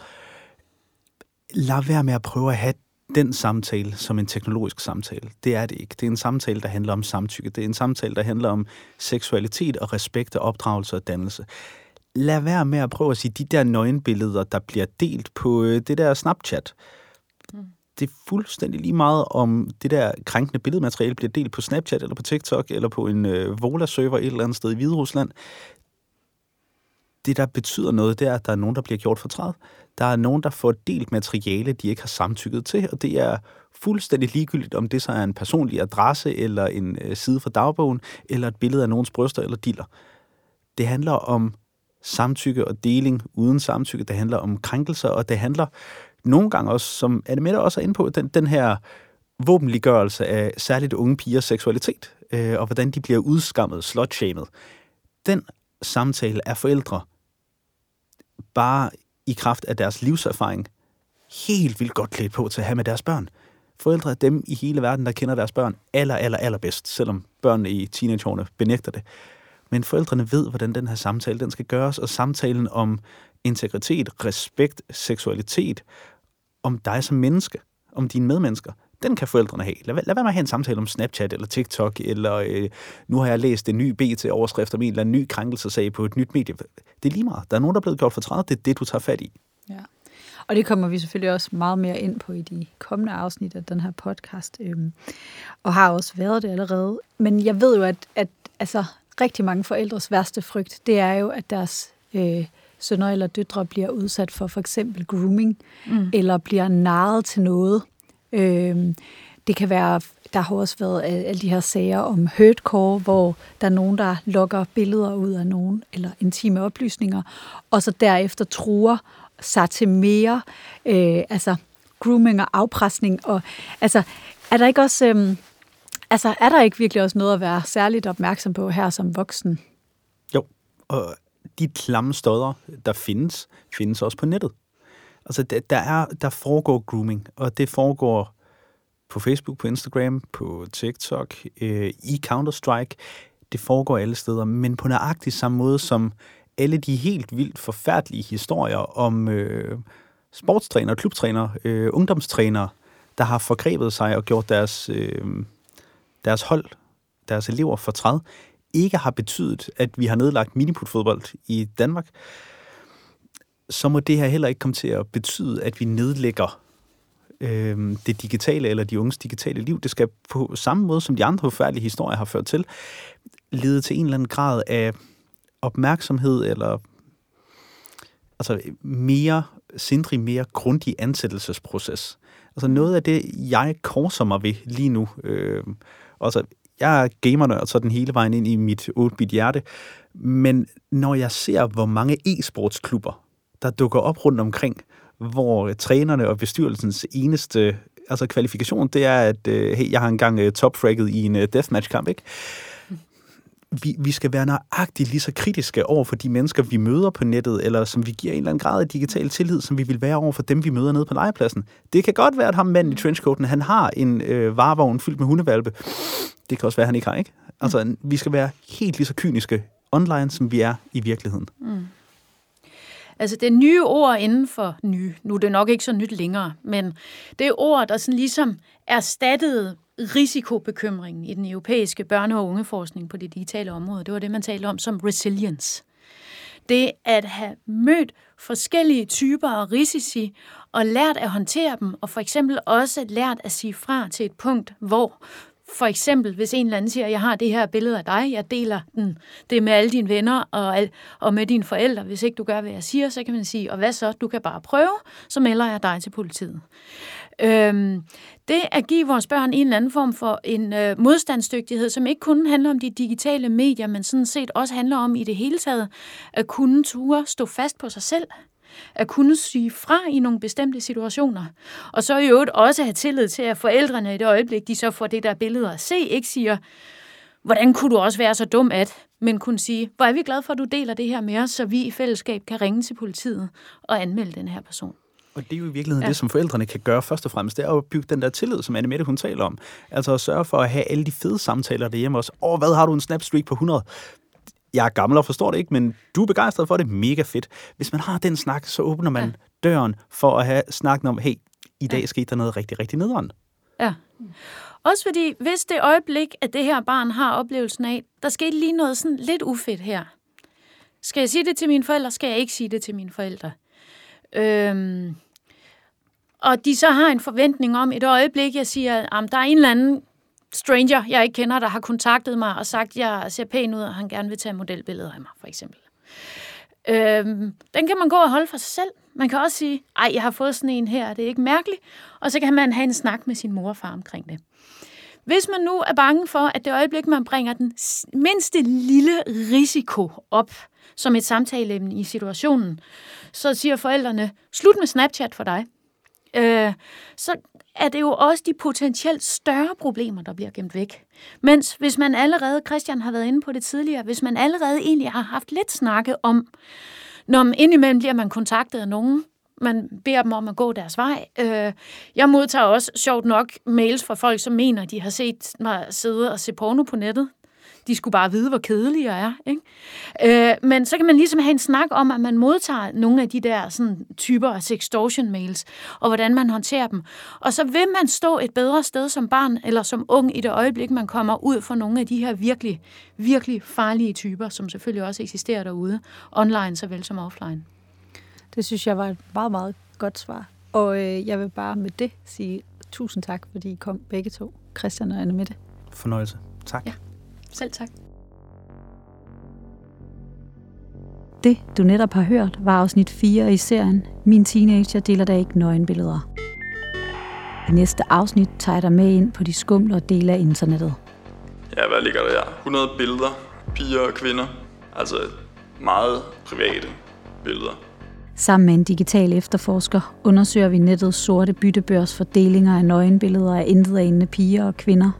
lader være med at prøve at have den samtale som en teknologisk samtale. Det er det ikke. Det er en samtale, der handler om samtykke. Det er en samtale, der handler om seksualitet og respekt og opdragelse og dannelse. Lad være med at prøve at sige, de der nøgenbilleder, der bliver delt på det der Snapchat. Det er fuldstændig lige meget, om det der krænkende billedmateriale bliver delt på Snapchat eller på TikTok eller på en Vola-server et eller andet sted i Hviderusland. Det, der betyder noget, det er, at der er nogen, der bliver gjort fortræd. Der er nogen, der får delt materiale, de ikke har samtykket til, og det er fuldstændig ligegyldigt, om det så er en personlig adresse, eller en side fra dagbogen, eller et billede af nogens bryster eller diller. Det handler om samtykke og deling uden samtykke, det handler om krænkelser, og det handler nogle gange også, som Anne-Mette også er inde på, den her våbenliggørelse af særligt unge pigers seksualitet, og hvordan de bliver udskammet, slutshamed. Den samtale af forældre bare i kraft af deres livserfaring helt vildt godt klædt på til at have med deres børn. Forældre er dem i hele verden, der kender deres børn allerbedst, selvom børnene i teenageårene benægter det. Men forældrene ved, hvordan den her samtale den skal gøres, og samtalen om integritet, respekt, seksualitet, om dig som menneske, om dine medmennesker, den kan forældrene have. Lad være med at have en samtale om Snapchat eller TikTok, eller nu har jeg læst en ny BT-overskrift om en eller anden ny krænkelsesag på et nyt medie. Det er lige meget. Der er nogen, der er blevet gjort fortræd. Det er det, du tager fat i. Ja. Og det kommer vi selvfølgelig også meget mere ind på i de kommende afsnit af den her podcast, og har også været det allerede. Men jeg ved jo, at altså, rigtig mange forældres værste frygt, det er jo, at deres sønner eller døtre bliver udsat for eksempel grooming, eller bliver narret til noget. Det kan være, der har også været alle de her sager om hurtcore, hvor der er nogen, der lokker billeder ud af nogen, eller intime oplysninger, og så derefter truer sig til mere, altså grooming og afpresning, og altså, er der ikke også, altså, er der ikke virkelig også noget at være særligt opmærksom på her som voksen? Jo, og de klamme stodder, der findes også på nettet. Altså, der foregår grooming, og det foregår på Facebook, på Instagram, på TikTok, i Counter-Strike. Det foregår alle steder, men på nøjagtig samme måde som alle de helt vildt forfærdelige historier om sportstrænere, klubtrænere, ungdomstrænere, der har forgrebet sig og gjort deres hold, deres elever fortræd, ikke har betydet, at vi har nedlagt miniputfodbold i Danmark, så må det her heller ikke komme til at betyde, at vi nedlægger det digitale eller de unges digitale liv. Det skal på samme måde, som de andre forfærdelige historier har ført til, lede til en eller anden grad af opmærksomhed eller altså mere sindrig, mere grundig ansættelsesproces. Altså noget af det, jeg korser mig ved lige nu, altså jeg er gamernørd så den hele vejen ind i mit 8-bit hjerte, men når jeg ser, hvor mange e-sportsklubber, der dukker op rundt omkring, hvor trænerne og bestyrelsens eneste altså kvalifikation, det er, at hey, jeg har engang top-fragget i en deathmatch-kamp, ikke? Vi skal være nøjagtigt lige så kritiske over for de mennesker, vi møder på nettet, eller som vi giver en eller anden grad af digital tillid, som vi vil være over for dem, vi møder nede på legepladsen. Det kan godt være, at ham manden i trenchcoaten, han har en varevogn fyldt med hundevalpe. Det kan også være, han ikke har, ikke? Altså, vi skal være helt lige så kyniske online, som vi er i virkeligheden. Mm. Altså, det er nye ord inden for nye. Nu er det nok ikke så nyt længere, men det er ord, der sådan ligesom erstattede risikobekymringen i den europæiske børne- og ungeforskning på det digitale område. Det var det, man talte om som resilience. Det at have mødt forskellige typer af risici og lært at håndtere dem, og for eksempel også lært at sige fra til et punkt, hvor for eksempel, hvis en eller anden siger, jeg har det her billede af dig, jeg deler den, det med alle dine venner og med dine forældre. Hvis ikke du gør, hvad jeg siger, så kan man sige, og hvad så? Du kan bare prøve, så melder jeg dig til politiet. Det at give vores børn en eller anden form for en modstandsdygtighed, som ikke kun handler om de digitale medier, men sådan set også handler om i det hele taget, at kunne ture stå fast på sig selv, at kunne sige fra i nogle bestemte situationer, og så i øvrigt også have tillid til, at forældrene i det øjeblik, de så får det der billede at se, ikke siger, hvordan kunne du også være så dum at, men kunne sige, hvor er vi glade for, at du deler det her med os, så vi i fællesskab kan ringe til politiet og anmelde den her person. Og det er jo i virkeligheden det, som forældrene kan gøre først og fremmest, det er at bygge den der tillid, som Anne-Mette hun taler om. Altså at sørge for at have alle de fede samtaler derhjemme også. Hvad har du en snapstreak på 100? Jeg er gammel og forstår det ikke, men du er begejstret for det. Mega fedt. Hvis man har den snak, så åbner man døren for at have snakken om, hey, i dag skete der noget rigtig, rigtig nederen. Ja. Også fordi, hvis det øjeblik, at det her barn har oplevelsen af, der skete lige noget sådan lidt ufedt her. Skal jeg sige det til mine forældre? Skal jeg ikke sige det til mine forældre? Og de så har en forventning om et øjeblik, jeg siger, at der er en eller anden stranger, jeg ikke kender, der har kontaktet mig og sagt, at jeg ser pæn ud, og han gerne vil tage modelbilleder af mig, for eksempel. Den kan man gå og holde for sig selv. Man kan også sige, ej, jeg har fået sådan en her, det er ikke mærkeligt. Og så kan man have en snak med sin mor og far omkring det. Hvis man nu er bange for, at det øjeblik, man bringer den mindste lille risiko op som et samtaleemne i situationen, så siger forældrene, slut med Snapchat for dig. Så er det jo også de potentielt større problemer, der bliver gemt væk. Mens hvis man allerede, Christian har været inde på det tidligere, hvis man allerede egentlig har haft lidt snakke om, når man indimellem bliver man kontaktet af nogen, man beder dem om at gå deres vej. Jeg modtager også, sjovt nok, mails fra folk, som mener, de har set mig sidde og se porno på nettet. De skulle bare vide, hvor kedelig jeg er. Ikke? Men så kan man ligesom have en snak om, at man modtager nogle af de der sådan, typer af sextortion-mails, og hvordan man håndterer dem. Og så vil man stå et bedre sted som barn eller som ung i det øjeblik, man kommer ud for nogle af de her virkelig, virkelig farlige typer, som selvfølgelig også eksisterer derude, online såvel som offline. Det synes jeg var et meget, meget godt svar. Og jeg vil bare med det sige tusind tak, fordi I kom begge to, Christian og Anne-Mette. Fornøjelse. Tak. Ja. Selv tak. Det, du netop har hørt, var afsnit 4 i serien Min teenager deler da ikke nøgenbilleder. I næste afsnit tager jeg dig med ind på de skumle dele af internettet. Ja, hvad ligger der her? 100 billeder, piger og kvinder. Altså meget private billeder. Sammen med en digital efterforsker undersøger vi nettets sorte byttebørs for delinger af nøgenbilleder af intetanende piger og kvinder.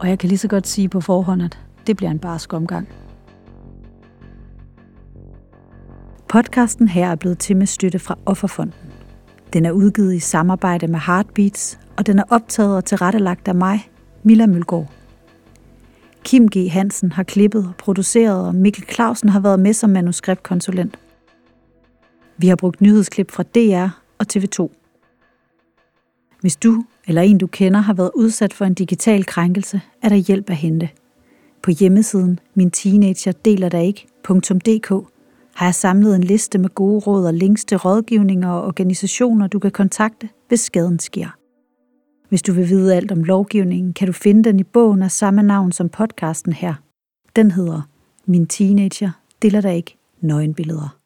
Og jeg kan lige så godt sige på forhånd, at det bliver en barsk omgang. Podcasten her er blevet til med støtte fra Offerfonden. Den er udgivet i samarbejde med Heartbeats, og den er optaget og tilrettelagt af mig, Milla Mølgaard. Kim G. Hansen har klippet og produceret, og Mikkel Clausen har været med som manuskriptkonsulent. Vi har brugt nyhedsklip fra DR, og TV2. Hvis du eller en, du kender, har været udsat for en digital krænkelse, er der hjælp at hente. På hjemmesiden minteenagerdelerdaik.dk har jeg samlet en liste med gode råd og links til rådgivninger og organisationer, du kan kontakte, hvis skaden sker. Hvis du vil vide alt om lovgivningen, kan du finde den i bogen af samme navn som podcasten her. Den hedder Min Teenager deler da ikke nøgenbilleder.